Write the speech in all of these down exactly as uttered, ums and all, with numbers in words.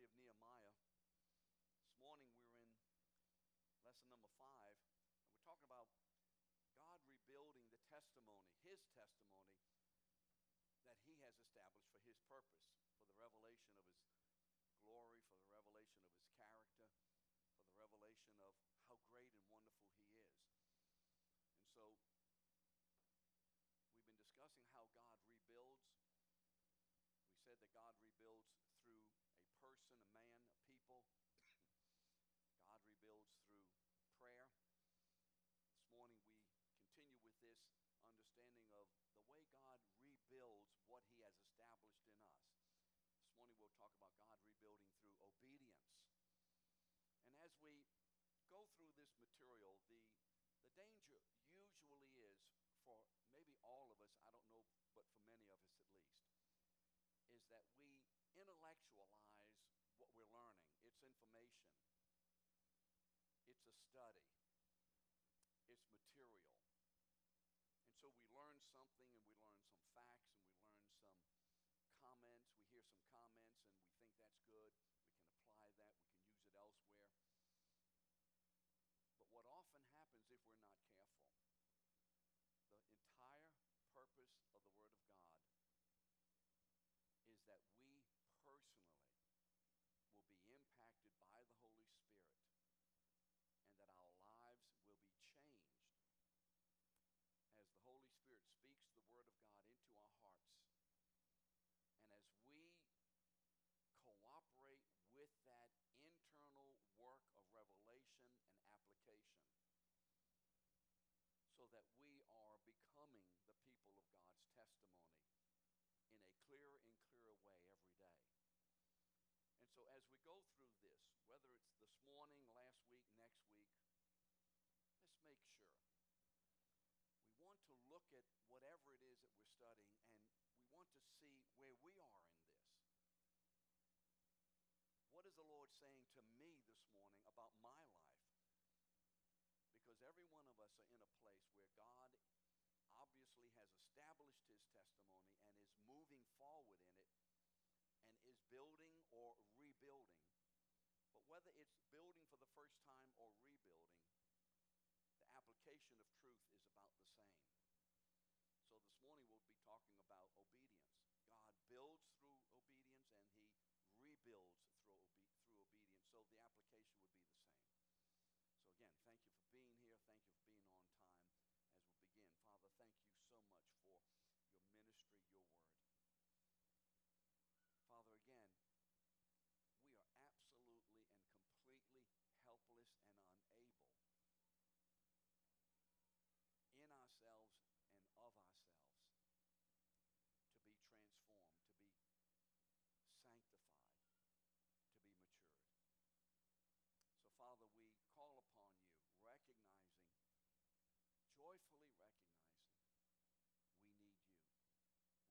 study of Nehemiah. This morning we were in lesson number five, and we're talking about God rebuilding the testimony, his testimony, that he has established for his purpose, for the revelation of his glory, for the revelation of his character, for the revelation of how great and wonderful he is. And so we've been discussing how God rebuilds. We said that God rebuilds through a person, a man, a people. God rebuilds through prayer. This morning we continue with this understanding of the way God rebuilds what he has established in us. This morning we'll talk about God rebuilding through obedience. And as we go through this material, the, the danger usually is, for maybe all of us, I don't know, but for many of us at least, is that we intellectualize what we're learning. It's information. It's a study. It's material. And so we learn something, and we learn some facts, and we learn some comments. We hear some comments, and we think that's good. We can apply that. We can use it elsewhere. But what often happens if we're not careful, the entire purpose of the Word of God is that we personally will be impacted by the Holy Spirit, and that our lives will be changed as the Holy Spirit speaks the Word of God into our hearts. And as we cooperate with that internal work of revelation and application, so that we are becoming the people of God's testimony in a clearer and clearer way every day. And so as we go through this, whether it's this morning, last week, next week, let's make sure. We want to look at whatever it is that we're studying, and we want to see where we are in this. What is the Lord saying to me this morning about my life? Because every one of us are in a place where God obviously has established his testimony and is moving forward in it and is building or rebuilding. But whether it's building for the first time or rebuilding, the application of truth is about the same. So this morning we'll be talking about obedience. God builds through obedience, and he rebuilds through, obe- through obedience. So the application would be the same. So again, thank you for being here. Thank you for being on time as we begin. Father, thank you so much for your ministry, your word. Father, again, we are absolutely and completely helpless and unable in ourselves and of ourselves to be transformed, to be sanctified, to be matured. So, Father, we call upon you, recognizing, joyfully recognizing, we need you. We need your Spirit.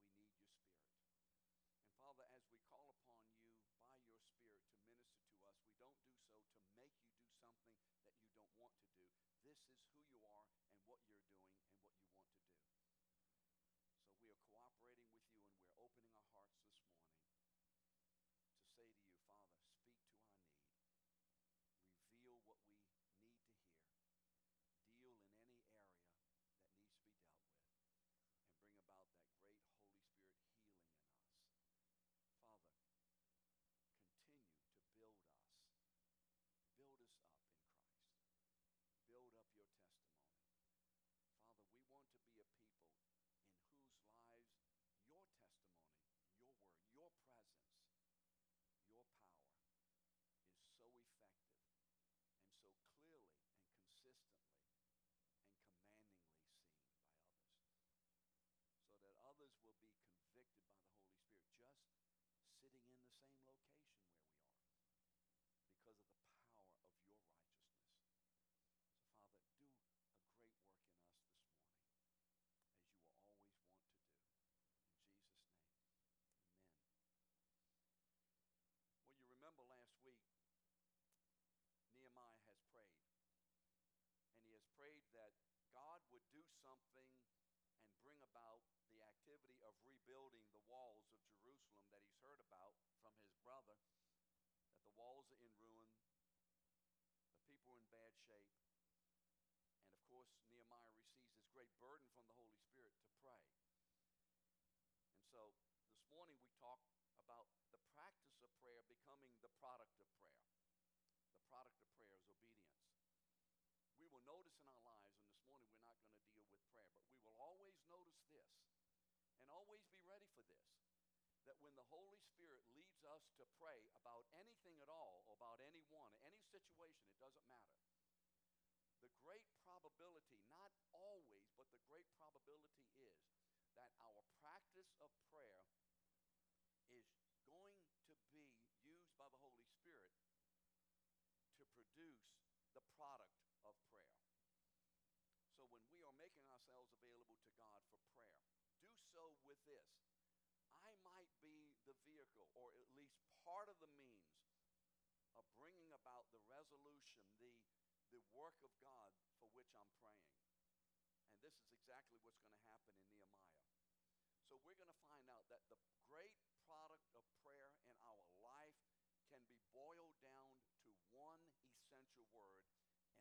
And, Father, as we call upon you by your Spirit to minister to us, we don't do so to make you do something that you don't want to do. This is who you are and what you're doing and what you want to do. So we are cooperating with you, and we're opening our hearts this morning to say to you, Father, speak to our need. Reveal what we need to hear. Deal in any area that needs to be dealt with, and bring about that great Holy Spirit healing in us. Father, continue to build us. Build us up in Christ. Build up your testimony. Father, we want to be a people in whose lives your testimony, your word, your presence, your power is so effective and so clearly and consistently and commandingly seen by others, so that others will be convicted by the Holy Spirit just sitting in the same location where we are because of the power of your righteousness. So, Father, do a great work in us this morning, as you will always want to do. In Jesus' name, amen. Well, you remember last week, Nehemiah has prayed. And he has prayed that God would do something and bring about the activity of rebuilding the walls of Jerusalem that he's heard about from his brother walls are in ruin, the people are in bad shape, and of course Nehemiah receives this great burden from the Holy Spirit to pray. And so this morning we talked about the practice of prayer becoming the product of prayer. The product of prayer is obedience. We will notice in our lives, and this morning we're not going to deal with prayer, but we will always notice this and always be ready for this, that when the Holy Spirit leads us to pray about anything at all, about anyone, any situation, it doesn't matter, the great probability, not always, but the great probability is that our practice of prayer is going to be used by the Holy Spirit to produce the product of prayer. So when we are making ourselves available to God for prayer, do so with this: I might be the vehicle, or at least part of the means, of bringing about the resolution, the, the work of God for which I'm praying. And this is exactly what's going to happen in Nehemiah. So we're going to find out that the great product of prayer in our life can be boiled down to one essential word,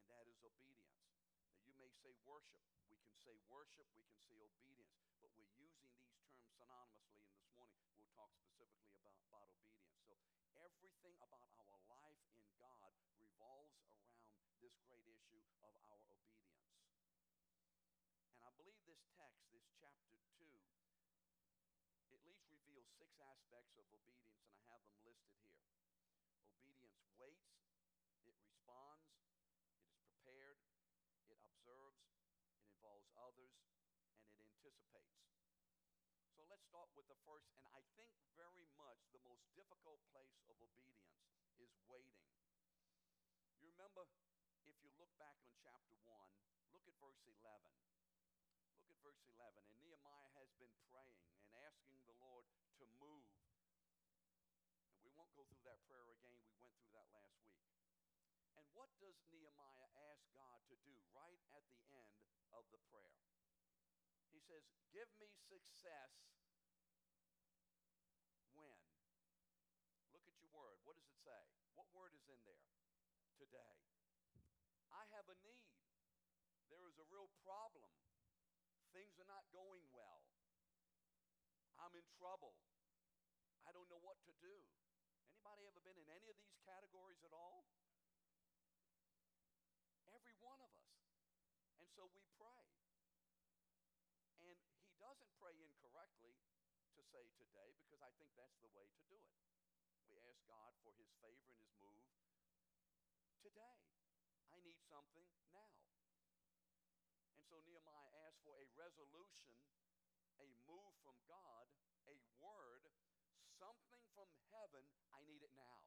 and that is obedience. Now, you may say worship. We can say worship, we can say obedience, but we're using these terms synonymously, and this morning we'll talk specifically about, about obedience. So everything about our life in God revolves around this great issue of our obedience. And I believe this text, this chapter two, at least reveals six aspects of obedience, and I have them listed here. Obedience waits, it responds, it is prepared, it observes, it involves others, and it anticipates. So let's start with the first, and I think very much the most difficult place of obedience is waiting. You remember, if you look back on chapter one, look at verse eleven. Look at verse eleven, and Nehemiah has been praying and asking the Lord to move. And we won't go through that prayer again. We went through that last week. And what does Nehemiah ask God to do right at the end of the prayer? He says, give me success when? Look at your word. What does it say? What word is in there? Today. I have a need. There is a real problem. Things are not going well. I'm in trouble. I don't know what to do. Anybody ever been in any of these categories at all? Every one of us. And so we pray. And he doesn't pray incorrectly to say today, because I think that's the way to do it. We ask God for his favor and his move today. I need something now. And so Nehemiah asked for a resolution, a move from God, a word, something from heaven. I need it now.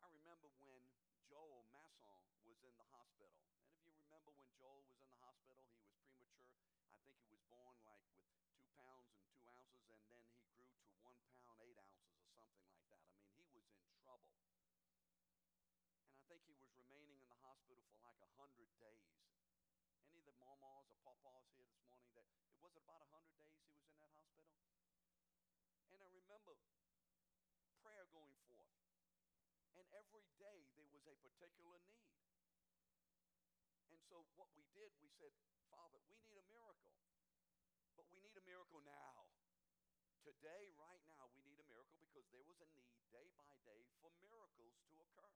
I remember when Joel Masson was in the hospital. And if you remember when Joel was in the hospital, he was premature. I think he was born like with two pounds and two ounces, and then he grew to one pound, eight ounces or something like that. I mean, he was in trouble. And I think he was remaining in the hospital for like one hundred days. Any of the mamas or papas here this morning, that it was it about one hundred days he was in that hospital? And I remember prayer going forth. And every day there was a particular need. And so what we did, we said, Father, we need a miracle. But we need a miracle now. Today, right now, we need a miracle, because there was a need day by day for miracles to occur.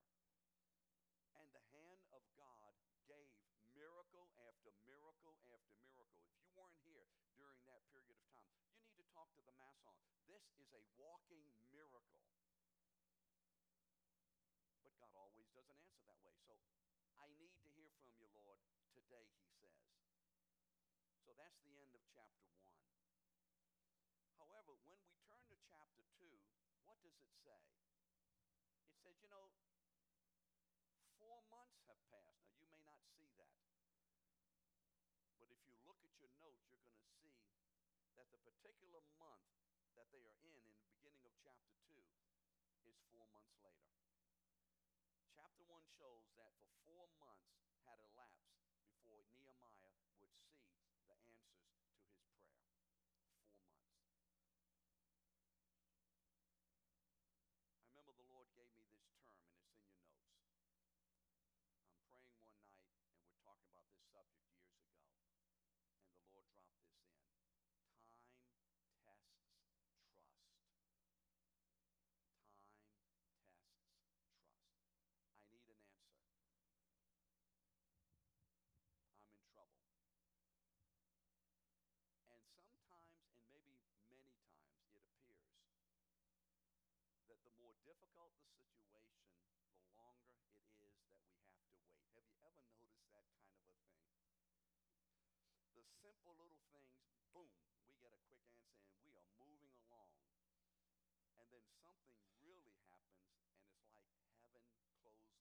And the hand of God gave miracle after miracle after miracle. If you weren't here during that period of time, you need to talk to the Masson. This is a walking miracle. But God always doesn't answer that way. So I need to hear from you, Lord, today, he says. So that's the end of chapter one. However, when we turn to chapter two, what does it say? It says, you know, four months have passed. Now, you may not see that. But if you look at your notes, you're going to see that the particular month that they are in, in the beginning of chapter two, is four months later. Chapter one shows that for four months had elapsed before Nehemiah would see the answers to his prayer. Four months. I remember the Lord gave subject years ago, and the Lord dropped this in. Time tests trust. Time tests trust. I need an answer. I'm in trouble. And sometimes, and maybe many times, it appears that the more difficult the situation, the longer it is that we have to wait. Have you ever noticed that kind of a thing? The simple little things, boom, we get a quick answer and we are moving along. And then something really happens, and it's like heaven closed its doors, and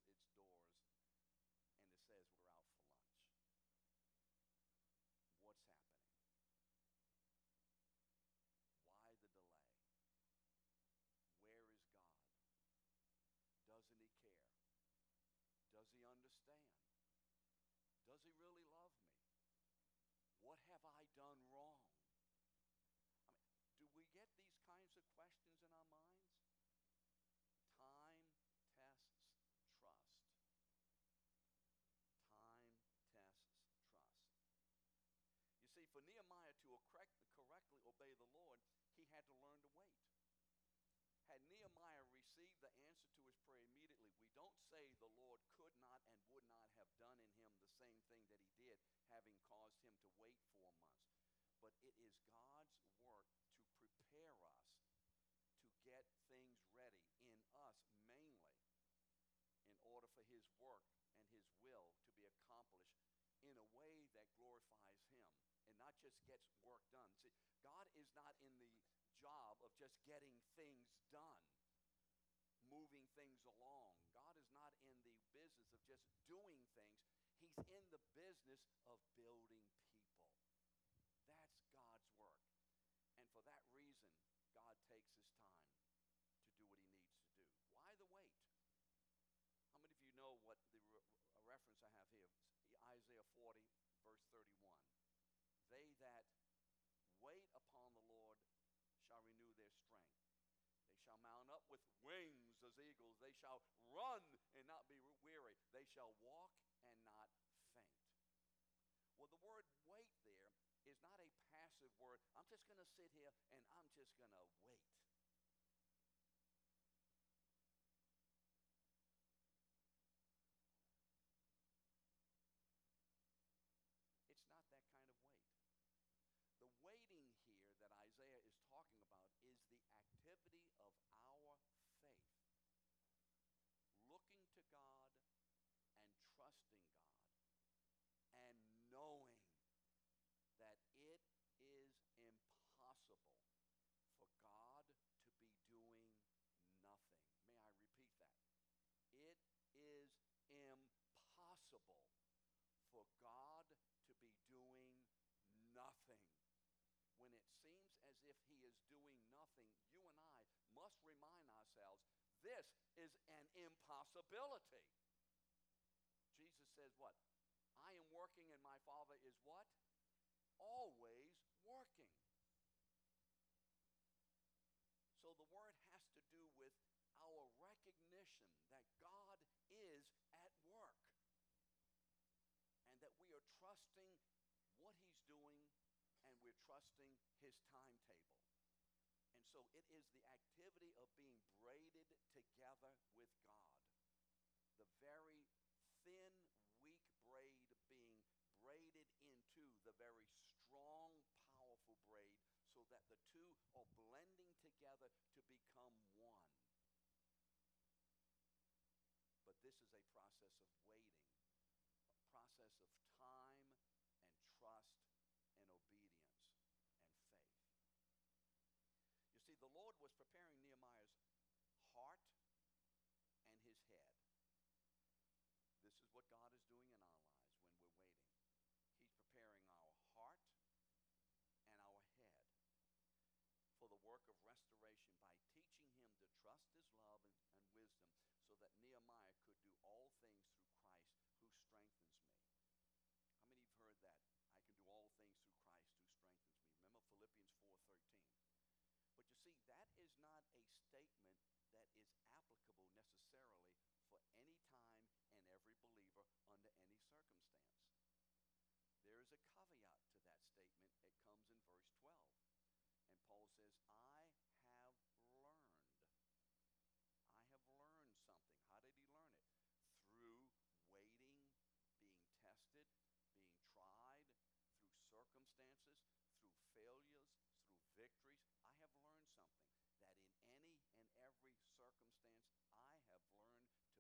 it says we're out for lunch. What's happening? Why the delay? Where is God? Doesn't he care? Does he understand? Does he really love me? What have I done wrong? I mean, do we get these kinds of questions in our minds? Time tests trust. Time tests trust. You see, for Nehemiah to correctly obey the Lord, he had to learn to wait. Had Nehemiah received the answer to his prayer immediately, we don't say the Lord could not and would not have done in him the same thing that he did, having caused him to wait four months. But it is God's work to prepare us to get things ready in us mainly in order for his work and his will to be accomplished in a way that glorifies him and not just gets work done. See, God is not in the job of just getting things done, moving things along. God is not in the business of just doing things. He's in the business of building people. That's God's work. And for that reason, God takes his time to do what he needs to do. Why the wait? How many of you know what the re- reference I have here? Isaiah forty, verse thirty-one. They that wait upon the Lord shall renew their strength. They shall mount up with wings as eagles. They shall run and not be weary. They shall walk and not faint. Well, the word wait there is not a passive word. I'm just going to sit here and I'm just going to wait. It's not that kind of wait. The waiting here that Isaiah is talking about is the activity of our faith, looking to God and trusting God and knowing that it is impossible for God to be doing nothing. May I repeat that? It is impossible for God to be doing nothing. When it seems as if he is doing nothing, you and I must remind ourselves, this is an impossibility. Jesus says what? I am working and my Father is what? Always working. So the word has to do with our recognition that God is at work and that we are trusting what he's doing, and we're trusting his timetable. And so it is the activity of being braided together with God. The very thin, weak braid being braided into the very strong, powerful braid so that the two are blending together to become one. But this is a process of waiting, a process of time and trust and obedience and faith. You see, the Lord was preparing Nehemiah's heart and his head. This is what God is doing in our lives when we're waiting. He's preparing our heart and our head for the work of restoration by teaching him to trust his love and, and wisdom so that Nehemiah could do all things through Christ who strengthens me. How many of you have heard that? I can do all things through Christ who strengthens me. Remember Philippians four thirteen. But you see, that is not a statement that is applicable necessarily for any time and every believer under any circumstance. successes, through failures, through victories, I have learned something, that in any and every circumstance, I have learned to be content.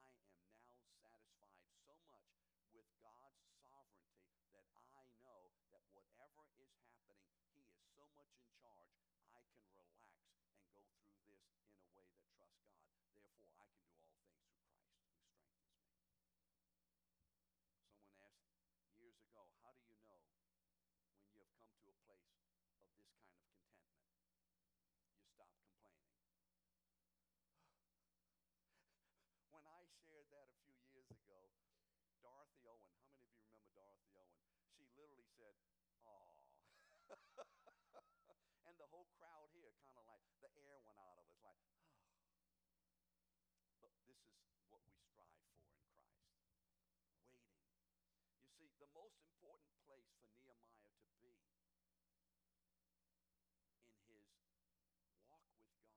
I am now satisfied so much with God's sovereignty that I know that whatever is happening, He is so much in charge, I can relax and go through this in a way that trusts God. Therefore, I can do all things through Christ who strengthens me. Someone asked years ago, how do you know when you have come to a place of this kind of contentment? You stop complaining. When I shared that a few years ago, Dorothy Owen, how many of you remember Dorothy Owen? She literally said, "Aw." And the whole crowd here kind of like, the air went out of us, like, oh. But this is what we strive for in Christ, waiting. You see, the most important place for Nehemiah to be in his walk with God was first trusting God.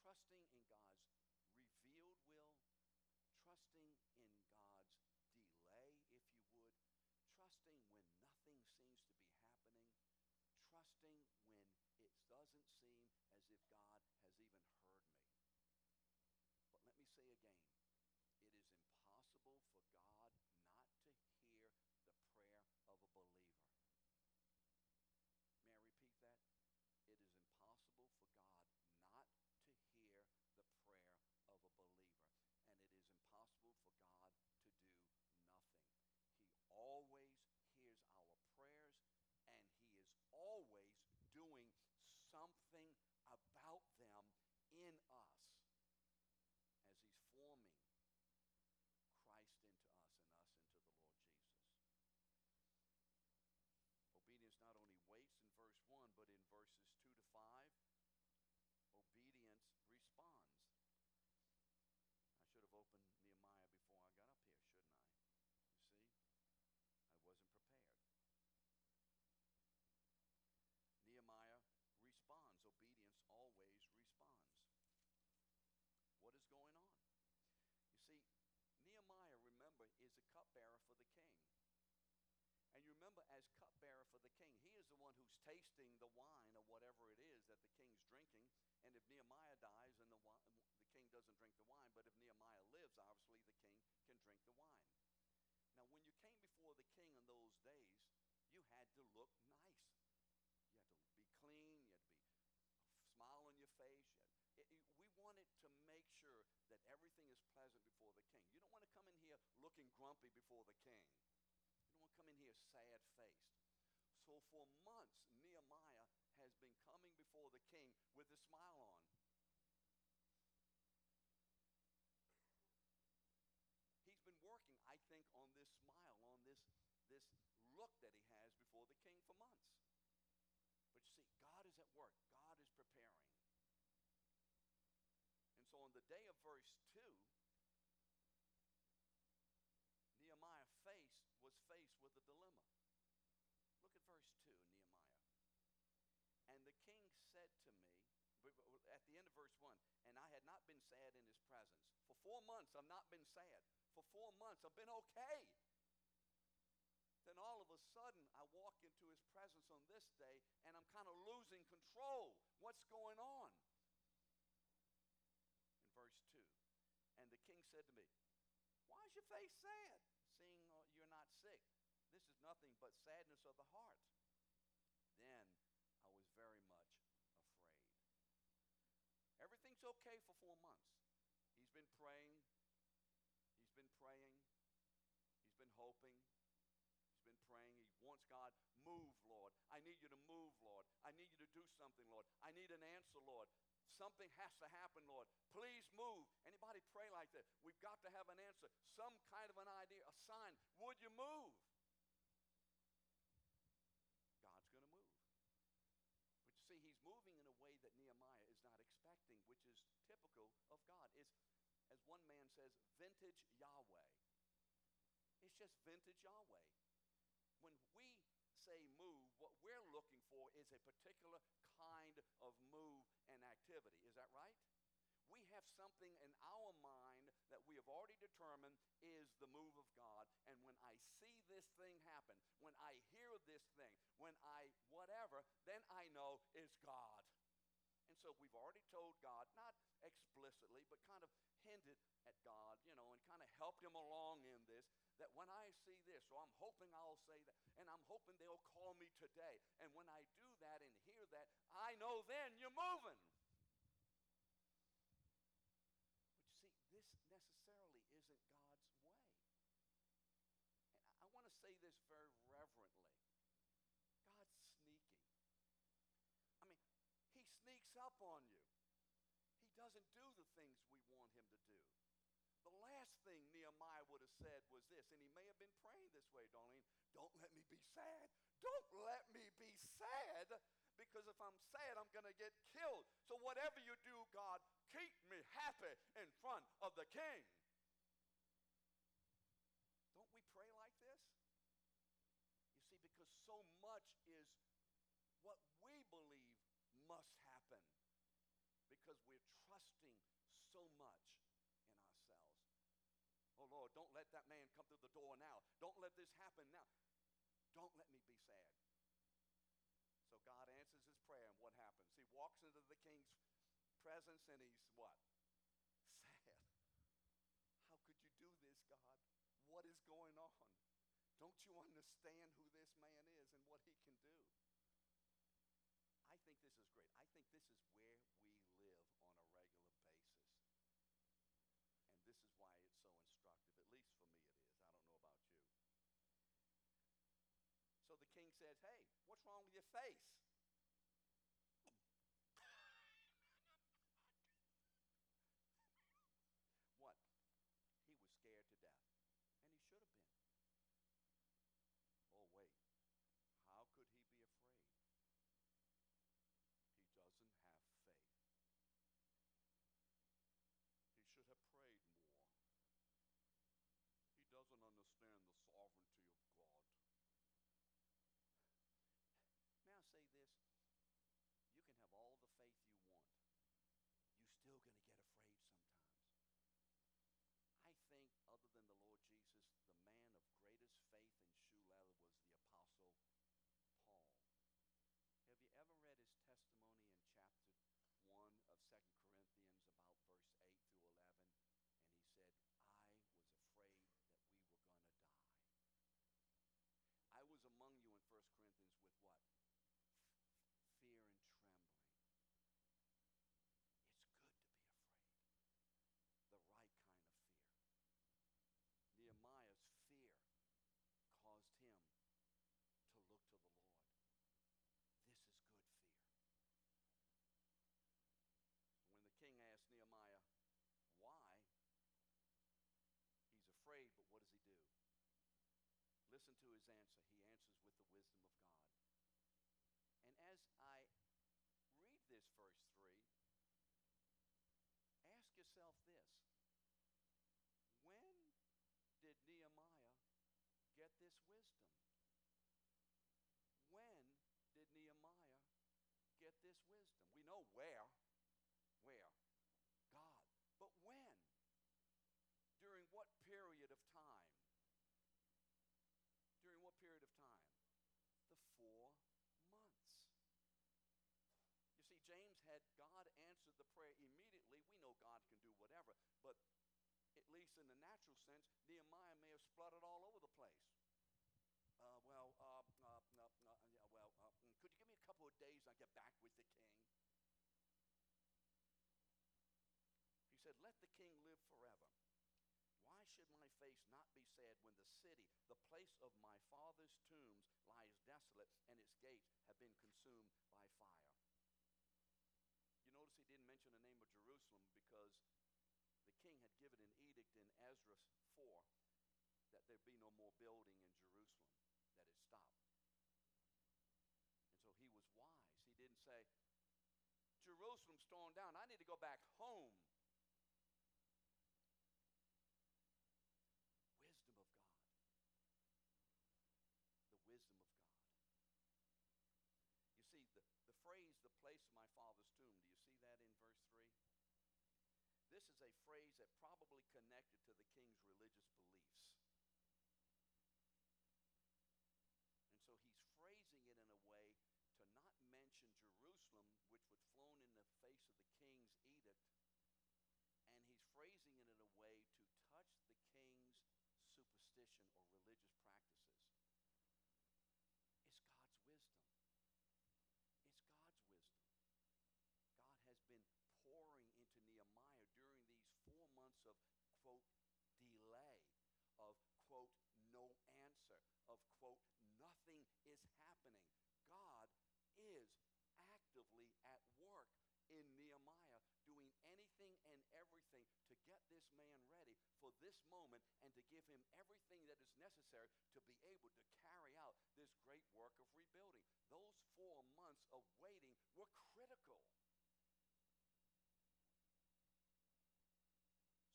Trusting in God's revealed will, trusting in God's delay, if you would, trusting when nothing seems to be happening, trusting when it doesn't seem as if God has even heard me. But let me say again, it is impossible for God not to hear the prayer of a believer. May I repeat that? It is impossible for God not to hear the prayer of a believer. And it is impossible for God to do nothing. He always hears our prayers, and He is always doing something about them in us as He's forming Christ into us and us into the Lord Jesus. Obedience not only waits in verse one, but in verses two to five, obedience responds. I should have opened Nehemiah before I got up here, shouldn't I? You see, I wasn't prepared. Nehemiah responds. Obedience always responds. What is going on? You see, Nehemiah, remember, is a cupbearer for the king. And you remember, as cupbearer for the king, he is the one who's tasting the wine or whatever it is that the king's drinking. And if Nehemiah dies, and the, the king doesn't drink the wine, but if Nehemiah lives, obviously the king can drink the wine. Now, when you came before the king in those days, you had to look nice. You had to be clean. You had to be a smile on your face. You had, it, it, we wanted to make sure that everything is pleasant before the king. You don't want to come in here looking grumpy before the king. You don't want to come in here sad-faced. So for months, Nehemiah has been coming before the king with a smile on. He's been working, I think, on this smile, on this, this look that he has before the king for months. But you see, God is at work. God is preparing. And so on the day of verse two, Nehemiah faced, was faced with a dilemma. Look at verse two, Nehemiah. And the king said to me, at the end of verse one, and I had not been sad in his presence. For four months I've not been sad. For four months I've been okay. Then all of a sudden I walk into his presence on this day, and I'm kind of losing control. What's going on? In verse two, and the king said to me, why is your face sad, seeing you're not sick? This is nothing but sadness of the heart. Then I was very much afraid. Everything's okay for four months. He's been praying. He's been praying. He's been hoping. He's been praying. He wants God, move, Lord. I need you to move, Lord. I need you to do something, Lord. I need an answer, Lord. Something has to happen, Lord. Please move. Anybody pray like that? We've got to have an answer, some kind of an idea, a sign. Would you move? God's going to move. But you see, He's moving in a way that Nehemiah is not expecting, which is typical of God. It's, as one man says, vintage Yahweh. It's just vintage Yahweh. When we say move, what we're looking for is a particular kind of move and activity. Is that right? we have something in our mind that we have already determined is the move of God. And when I see this thing happen, when I hear this thing, when I whatever, then I know it's God. And so we've already told God, not explicitly, but kind of hinted at God, you know, and kind of helped him along in this, that when I see this, so I'm hoping I'll say that, and I'm hoping they'll call me today. And when I do that and hear that, I know then you're moving. But you see, this necessarily isn't God's way. And I, I want to say this very reverently. God's sneaky. I mean, he sneaks up on you. He doesn't do the things we want him to do. The last thing Nehemiah would have said was this, and he may have been praying this way, Darlene, don't let me be sad. Don't let me be sad, because if I'm sad, I'm going to get killed. So whatever you do, God, keep me happy in front of the king. Don't we pray like this? You see, because so much is what we believe must happen, because we're trusting so much in ourselves. Oh, Lord, don't let that man come through the door now. Don't let this happen now. Don't let me be sad. So God answers his prayer, and what happens? He walks into the king's presence, and he's what? Sad. How could you do this, God? What is going on? Don't you understand who this man is and what he can do? I think this is great. I think this is where we live on a regular basis. And this is why it's so instructive. At least for me it is. I don't know about you. So the king says, hey, what's wrong with your face? What? He was scared to death. And he should have been. Oh, wait. How could he be afraid? He doesn't have faith. He should have prayed more. He doesn't understand the sovereignty of God. May I say this? You can have all the faith you want. You're still going to get afraid sometimes. I think, other than the Lord Jesus, the man of greatest faith and shoe leather was the Apostle Paul. Have you ever read his testimony in chapter one of Second Corinthians about verse eight through eleven? And he said, I was afraid that we were going to die. I was among you in First Corinthians with what? F- fear and trembling. It's good to be afraid. The right kind of fear. Nehemiah's fear caused him to look to the Lord. This is good fear. When the king asked Nehemiah why, he's afraid, but what does he do? Listen to his answer. He answers with the wisdom of God. And as I read this verse three, ask yourself this. When did Nehemiah get this wisdom? When did Nehemiah get this wisdom? We know where. Where? God. But when? During what period of time? During what period of time? The four months. You see, James had God answered the prayer immediately. We know God can do whatever, but at least in the natural sense, Nehemiah may have spluttered all over the place. Uh, well, uh, uh, uh, uh, well, uh, could you give me a couple of days and I'll get back with the king? He said, let the king live forever. Why should my face not be sad when the city, the place of my father's tombs, lies desolate and its gates have been consumed by fire? You notice he didn't mention the name of Jerusalem because the king had given an edict in Ezra four that there be no more building in Jerusalem, that it stopped. And so he was wise. He didn't say, Jerusalem's torn down. I need to go back home. Wisdom of God. The wisdom of God. You see, the, the phrase, the place of my father's tomb, do you see that in verse three? this is a phrase that probably connected to the king's religious beliefs. And so he's phrasing it in a way to not mention Jerusalem, which was flown in the face of the king's edict, and he's phrasing it in a way to touch the king's superstition or religious practices. It's God's wisdom. It's God's wisdom. God has been pouring into Nehemiah during these four months of, quote, delay, of, quote, no answer, of, quote, nothing is happening. God is actively at work in Nehemiah, doing anything and everything to get this man ready for this moment and to give him everything that is necessary to be able to carry out this great work of rebuilding. Those four months of waiting were critical.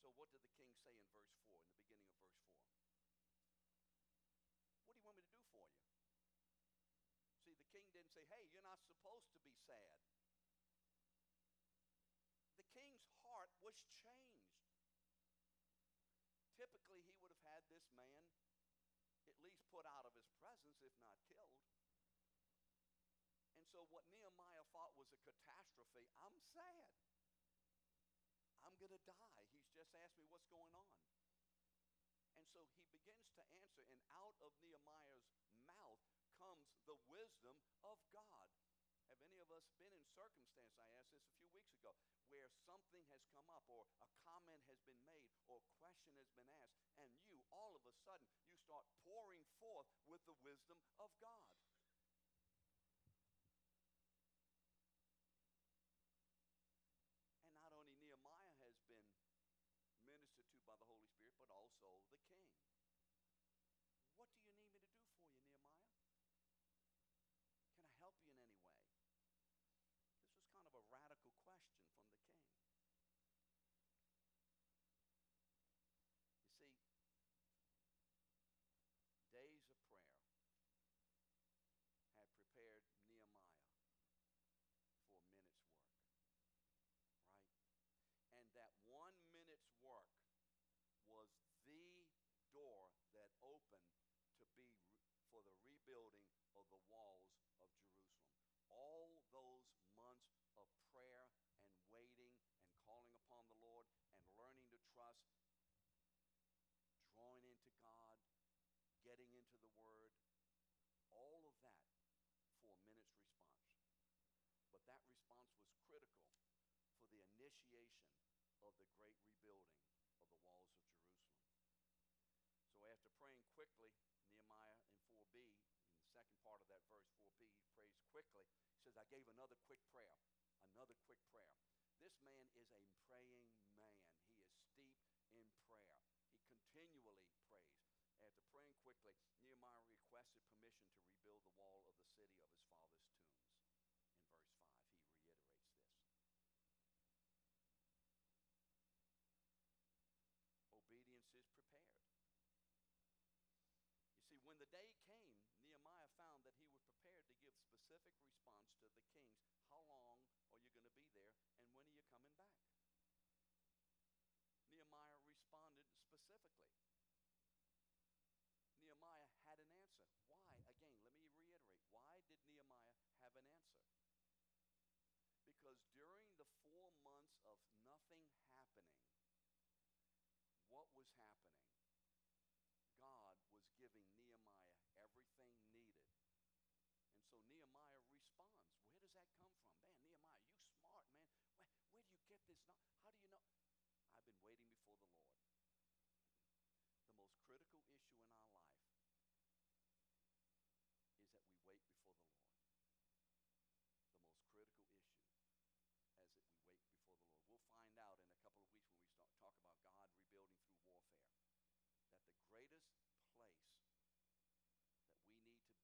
So what did the king say in verse four, in the beginning of verse four? What do you want me to do for you? See, the king didn't say, hey, you're not supposed to be sad. The king's heart was changed. Typically, he would have had this man at least put out of his presence, if not killed. And so what Nehemiah thought was a catastrophe, I'm sad. I'm going to die. He's just asked me what's going on. And so he begins to answer, and out of Nehemiah's mouth comes the wisdom of God. Have any of us been in circumstance, I asked this a few weeks ago, where something has come up or a comment has been made or a question has been asked, and you, all of a sudden, you start pouring forth with the wisdom of God? And not only Nehemiah has been ministered to by the Holy Spirit, but also the king. What do you need me to do for you, Nehemiah? Can I help you in any way? This was kind of a radical question from the king. You see, days of prayer had prepared Nehemiah for a minute's work, right? And that one minute's work was the door that opened to be for the rebuilding of the walls of Jerusalem. All those months of prayer and waiting and calling upon the Lord and learning to trust, drawing into God, getting into the Word, all of that for a minute's response. But that response was critical for the initiation of the great rebuilding of the walls of Jerusalem. So after praying quickly, Nehemiah in four B, in the second part of that verse, four B, he prays quickly. He says, I gave another quick prayer, another quick prayer. This man is a praying man. He is steeped in prayer. He continually prays. After praying quickly, Nehemiah requested permission to rebuild the wall of the city of his father's tombs. In verse five, he reiterates this. Obedience is prepared. You see, when the day came, Nehemiah found that he was prepared to give specific response to the kings. How long are you going to be there, and when are you coming back? Nehemiah responded specifically. Nehemiah had an answer. Why? Again, let me reiterate. Why did Nehemiah have an answer? Because during the four months of nothing happening, what was happening? God was giving Nehemiah everything needed. And so Nehemiah responds. Where does that come from? Man, Nehemiah, you smart, man. Where, where do you get this? How do you know? I've been waiting before the Lord. The most critical issue in our life is that we wait before the Lord. The most critical issue is that we wait before the Lord. We'll find out in a couple of weeks when we start talk about God rebuilding through warfare, that the greatest place that we need to be to overcome the attacks of the enemy and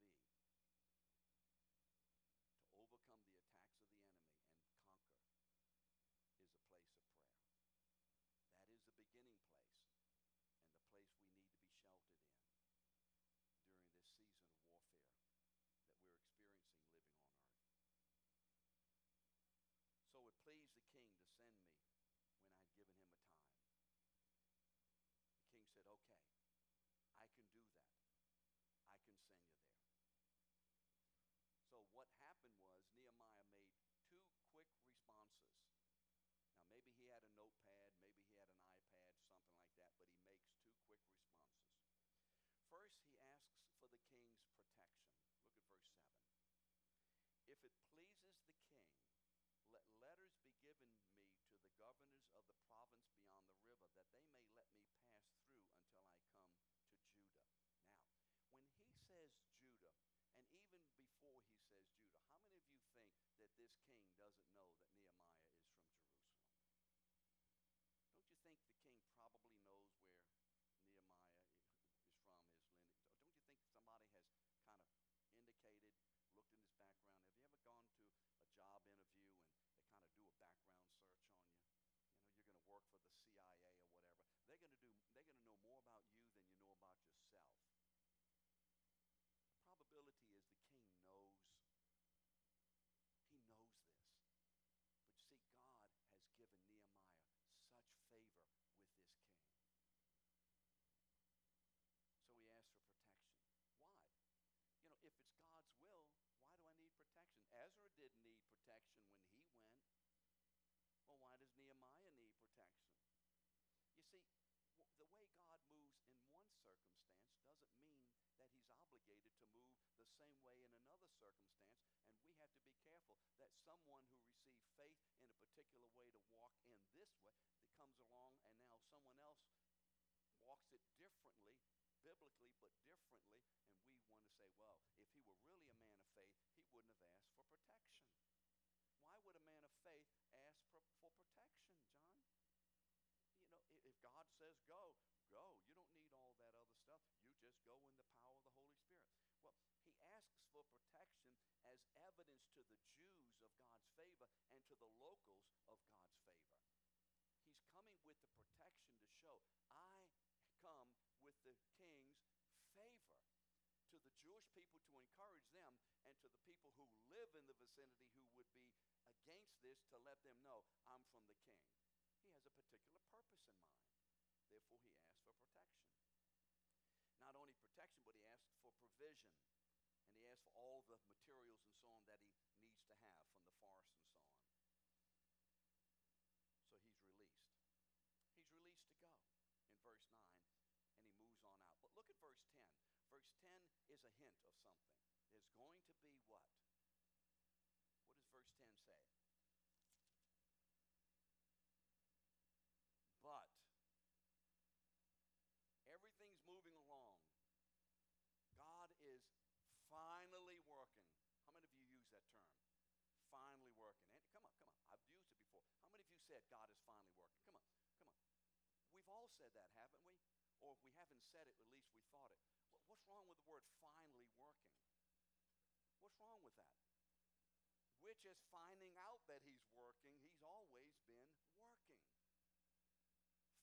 conquer is a place of prayer. That is the beginning place. what happened was Nehemiah made two quick responses. Now, maybe he had a notepad, maybe he had an iPad, something like that, but he makes two quick responses. First, he asks for the king's protection. Look at verse seven. If it pleases the king, let letters be given me to the governors of the province beyond the river, that they may let me pass through until I come to Judah. Now, when he says Judah, and even before he says Judah, how many of you think that this king doesn't know that Nehemiah is from Jerusalem? Don't you think the king probably knows where Nehemiah is from, his lineage? Don't you think somebody has kind of indicated, looked in his background? Have you ever gone to a job interview and they kind of do a background search on you? You know, you're going to work for the C I A or whatever. They're going to do, they're going to know more about you than you know about yourself. The probability is the king knows. He knows this. But you see, God has given Nehemiah such favor with this king. So he asks for protection. Why? You know, if it's God's will, why do I need protection? Ezra didn't need protection when he went. Well, why does Nehemiah need protection? You see, w the way God moves in one circumstance doesn't mean that he's obligated to move the same way in another circumstance, and we have to be careful that someone who received faith in a particular way to walk in this way, that comes along and now someone else walks it differently, biblically, but differently, and we want to say, well, if he were really a man of faith, he wouldn't have asked for protection. Why would a man of faith ask for protection, John? You know, if God says go, go. You don't need all that other stuff. You just go in the power of the Holy Spirit. Well, he asks for protection as evidence to the Jews of God's favor and to the locals of God's favor. He's coming with the protection to show, I come with the king's favor, to the Jewish people to encourage them, and to the people who live in the vicinity who would be against this to let them know, I'm from the king. He has a particular purpose in mind. Therefore, he asked for protection. Not only protection, but he asked for provision. And he asked for all the materials and so on that he needs to have from the forest and so on. So he's released. He's released to go in verse nine. And he moves on out. But look at verse ten. Verse ten is a hint of something. There's going to be what? What does verse ten say? But everything's moving along. God is finally working. How many of you use that term? Finally working. And come on, come on. I've used it before. How many of you said God is finally working? Come on, come on. We've all said that, haven't we? Or if we haven't said it, at least we thought it. What's wrong with the word finally working? What's wrong with that? We're just finding out that he's working. He's always been working.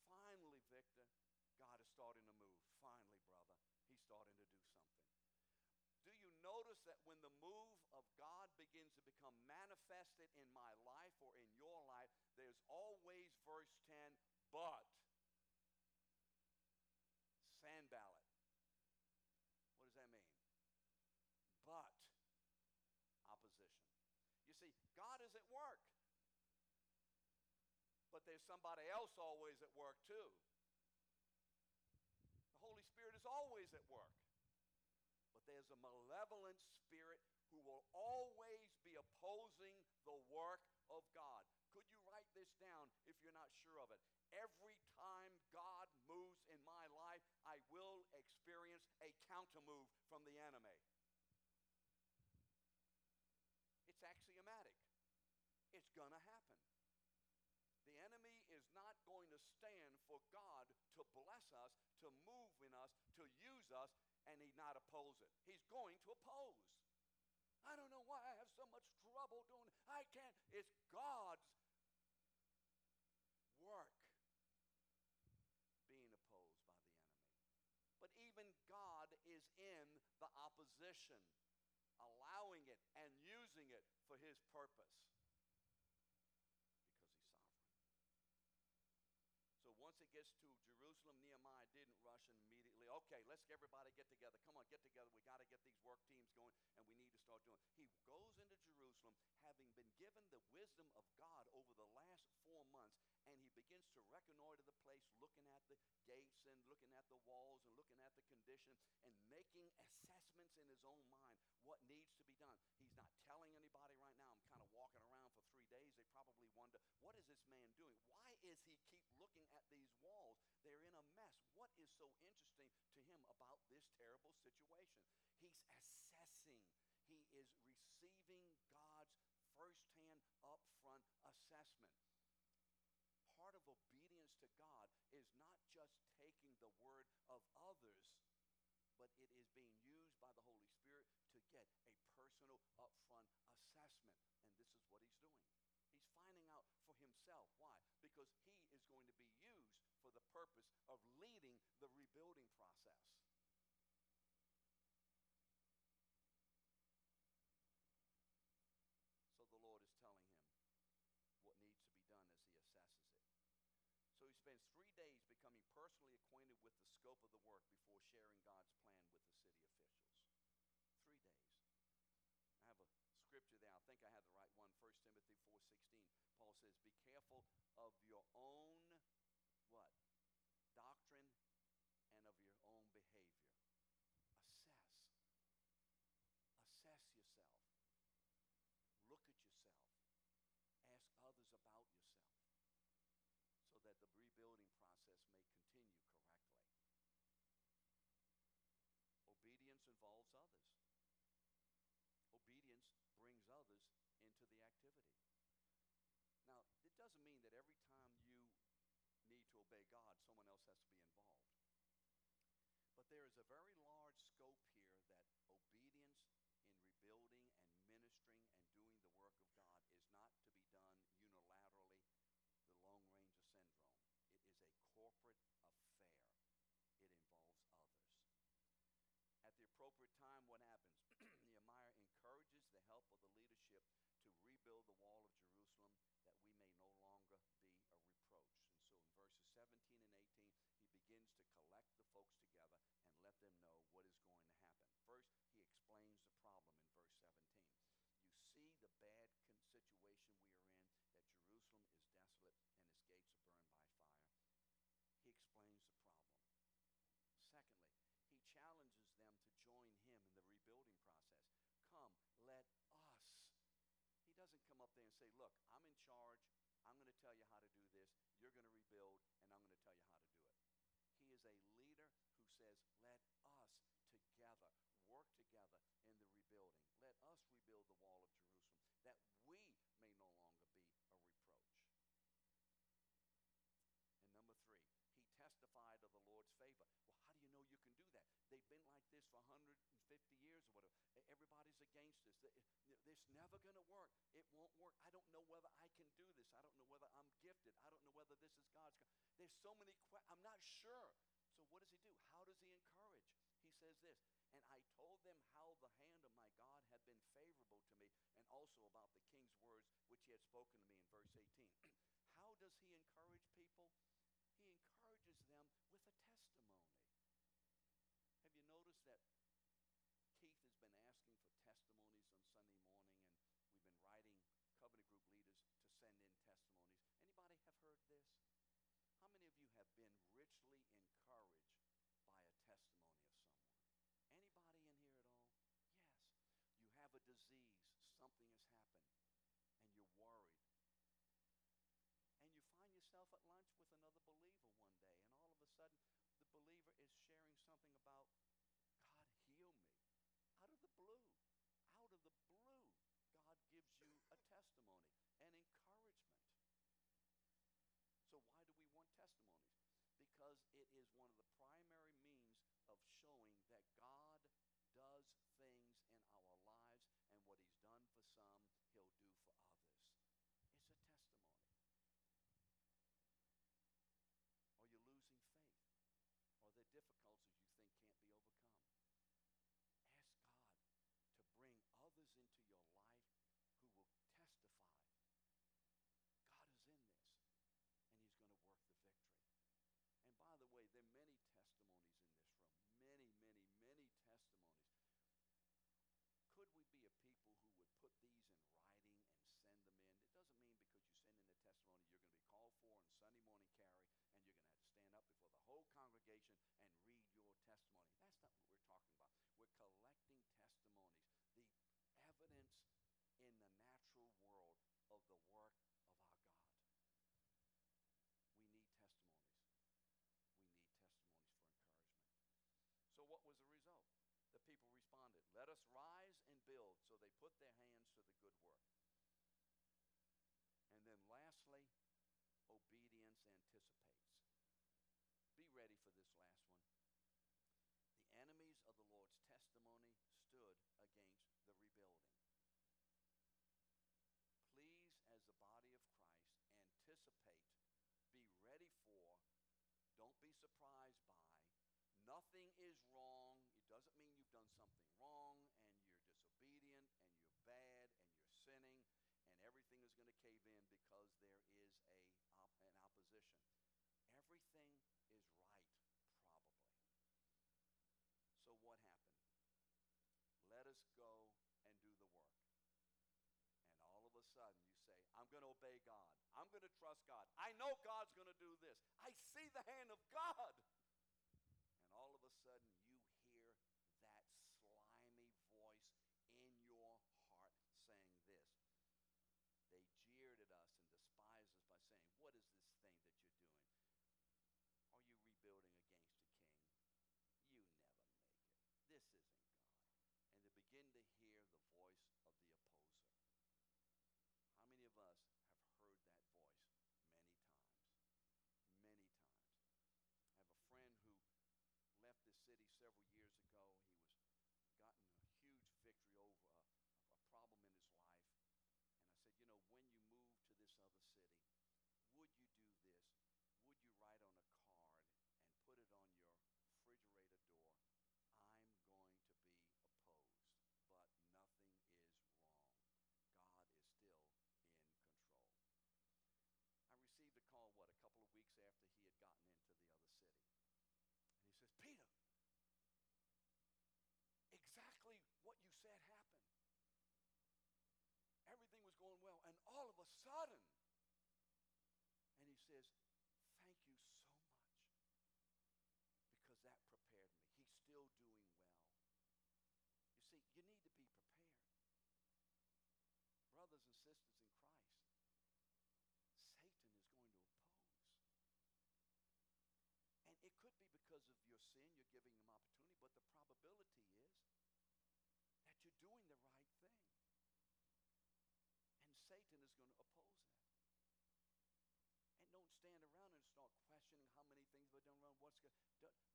Finally, Victor, God is starting to move. Finally, brother, he's starting to do something. Do you notice that when the move of God begins to become manifested in my life or in your life, there's always verse ten, but... sand ballot. What does that mean? But opposition. You see, God is at work, but there's somebody else always at work too. The Holy Spirit is always at work, but there's a malevolent spirit who will always be opposing the work of God. Could you write this down if you're not sure of it? Every time God moves in my life, I will experience a countermove from the enemy. It's axiomatic. It's going to happen. The enemy is not going to stand for God to bless us, to move in us, to use us, and he not oppose it. He's going to oppose. I don't know why I have so much trouble doing it. I can't. It's God's work being opposed by the enemy. But even God is in the opposition, allowing it and using it for his purpose because he's sovereign. So once it gets to Jerusalem, Nehemiah didn't rush immediately. Okay, let's everybody get together. Come on, get together. We got to get these work teams going, and and we need to start doing. He goes into Jerusalem, having been given the wisdom of God over the last four months, and he begins to reconnoiter the place, looking at the gates and looking at the walls and looking at the condition and making assessments in his own mind what needs to be done. He's not telling anybody right now. I'm kind of walking around for three days. They probably wonder, what is this man doing? Why is he keep looking at these walls? They're in a mess. What is so interesting to him about this terrible situation? He's assessing. He is receiving God's firsthand, upfront assessment. Part of obedience to God is not just taking the word of others, but it is being used by the Holy Spirit to get a personal, upfront assessment. And this is what he's doing. He's finding out for himself. Why? Because he is going to be used for the purpose of leading the rebuilding process. So the Lord is telling him what needs to be done as he assesses it. So he spends three days becoming personally acquainted with the scope of the work before sharing God's plan with the city officials. Three days. I have a scripture there. I think I have the right one. First Timothy four sixteen. Paul says, be careful of your own, what? Doctrine and of your own behavior. Assess. Assess yourself. Look at yourself. Ask others about yourself so that the rebuilding process may continue correctly. Obedience involves others. Obedience brings others into the activity. Now, it doesn't mean that every time you need to obey God, someone else has to be involved. But there is a very large scope here that obedience in rebuilding and ministering and doing the work of God is not to be done unilaterally, the Lone Ranger syndrome. It is a corporate affair. It involves others. At the appropriate time, what happens? Nehemiah encourages the help of the leadership to rebuild the wall of Jerusalem that we may no longer be a reproach. And so in verses seventeen and eighteen, he begins to collect the folks together and let them know what is going to happen. First, he explains the problem in verse seventeen. You see the bad situation we are in, that Jerusalem is desolate and its gates are burned by fire. He explains the problem. Secondly, he challenges them to join him in the rebuilding process. Come, let us. He doesn't come up there and say, look, I'm in charge. I'm going to tell you how to do this. You're going to rebuild, and I'm going to tell you how to do it. He is a leader who says, let us together work together in the rebuilding. Let us rebuild the wall of Jerusalem, that we may no longer be a reproach. And number three, he testified of the Lord's favor. Well, how do you know you can do that? They've been like this for one hundred fifty years or whatever. Everybody's against this. It's never going to work. It won't work. I don't know whether I can do this. I don't know whether I'm gifted. I don't know whether this is God's. There's so many questions. I'm not sure. So what does he do? How does he encourage? He says this, and I told them how the hand of my God had been favorable to me, and also about the king's words which he had spoken to me in verse eighteen. How does he encourage people? He encourages them with a testimony. Have you noticed that Keith has been asking for testimonies on Sunday morning, and we've been writing covenant group leaders to send in testimonies? Anybody have heard this? How many of you have been richly encouraged by a testimony of someone? Anybody in here at all? Yes. You have a disease, something has happened, and you're worried. And you find yourself at lunch with another believer one day, and all of a sudden, the believer is sharing something about, God healed me. Out of the blue, out of the blue, God gives you a testimony, an encouragement. So why do we want testimonies? Because it is one of the primary means of showing that God does things in our lives, and what he's done for some, he'll do for others. It's a testimony. Are you losing faith? Are there difficulties you think can't be overcome? Ask God to bring others into your life who will testify. God is in this, and he's going to work the victory. And by the way, there are many these in writing and send them in. It doesn't mean because you send in the testimony you're going to be called for on Sunday morning carry and you're going to have to stand up before the whole congregation and read your testimony. That's not what we're talking about. We're collecting testimonies, the evidence in the natural world of the work of our God. We need testimonies. We need testimonies for encouragement. So what was the result? The people responded, "Let us rise and build." So they put their hands to the good work. And then lastly, obedience anticipates. Be ready for this last one. The enemies of the Lord's testimony stood against the rebuilding. Please, as the body of Christ, anticipate, be ready for, don't be surprised by. Nothing is wrong. It doesn't mean you've done something wrong and you're disobedient and you're bad and you're sinning and everything is going to cave in because there is a, op- an opposition. Everything is right, probably. So what happened? Let us go and do the work. And all of a sudden you say, I'm going to obey God. I'm going to trust God. I know God's going to do this. I see the hand of God. And all of a sudden you hear that slimy voice in your heart saying this. They jeered at us and despised us by saying, what is this thing that you're doing? Are you rebuilding against the king? You never make it. This isn't God. And they begin to hear the voice of the opposer. How many of us have heard that voice many times? Many times. I have a friend who left this city several years ago. He was gotten a huge victory over a, a problem in his life. And I said, you know, when you move to this other city, would you do this? Would you write on a card and put it on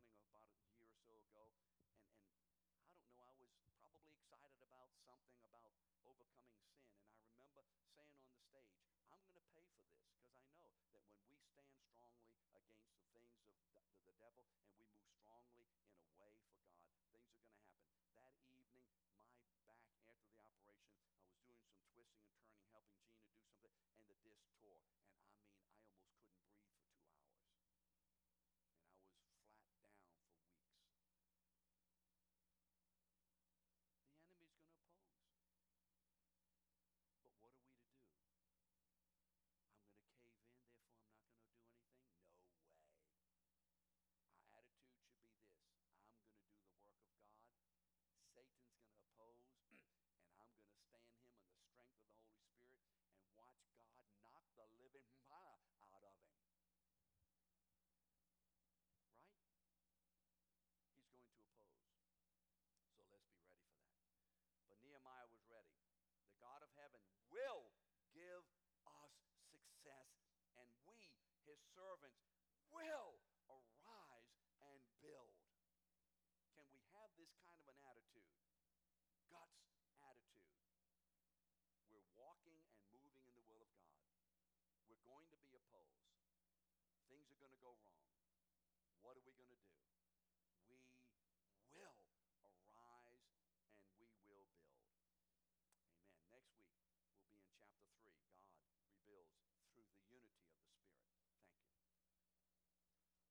your refrigerator door? I'm going to be opposed, but nothing is wrong. God is still in control. I received a call, what, a couple of weeks after he had gotten into the other city. And he says, Peter, exactly what you said happened. Everything was going well, and all of a sudden, and he says, thank you so much, because that prepared me. He's still doing well. You see, you need to be prepared. Brothers and sisters in Christ, Satan is going to oppose. And it could be because of your sin, you're giving him opportunity, but the probability is that you're doing the right thing. And Satan is going to oppose that. And don't stand around and start questioning how many things have I done wrong, what's good. No, thank God. Father, the enemy is opposing. Would you rise up and be greater than his opposition? The enemy's going to oppose. I remember preaching one Sunday morning about a year or so ago, and, and I don't know, I was probably excited about something about overcoming sin, and I remember saying on the stage, I'm going to pay for this, because I know that when we stand strongly against the things of the, the devil and we move strongly in a way for God, things are going to happen. That evening, my back after the operation, I was doing some twisting and turning, helping Gina do something, and the disc tore, and I mean, I almost couldn't breathe for two hours, and I was flat down for weeks. The enemy's going to oppose. But what are we to do? I'm going to cave in, therefore I'm not going to do anything? No way. Our attitude should be this. I'm going to do the work of God. Satan's going to oppose, and I'm going to stand him in the strength of the Holy Spirit and watch God knock the living manna out of him. Right? He's going to oppose. So let's be ready for that. But Nehemiah was ready. The God of heaven will give us success, and we, his servants, will arise and build. Can we have this kind of an attitude? Guts attitude. We're walking and moving in the will of God. We're going to be opposed. Things are going to go wrong. What are we going to do?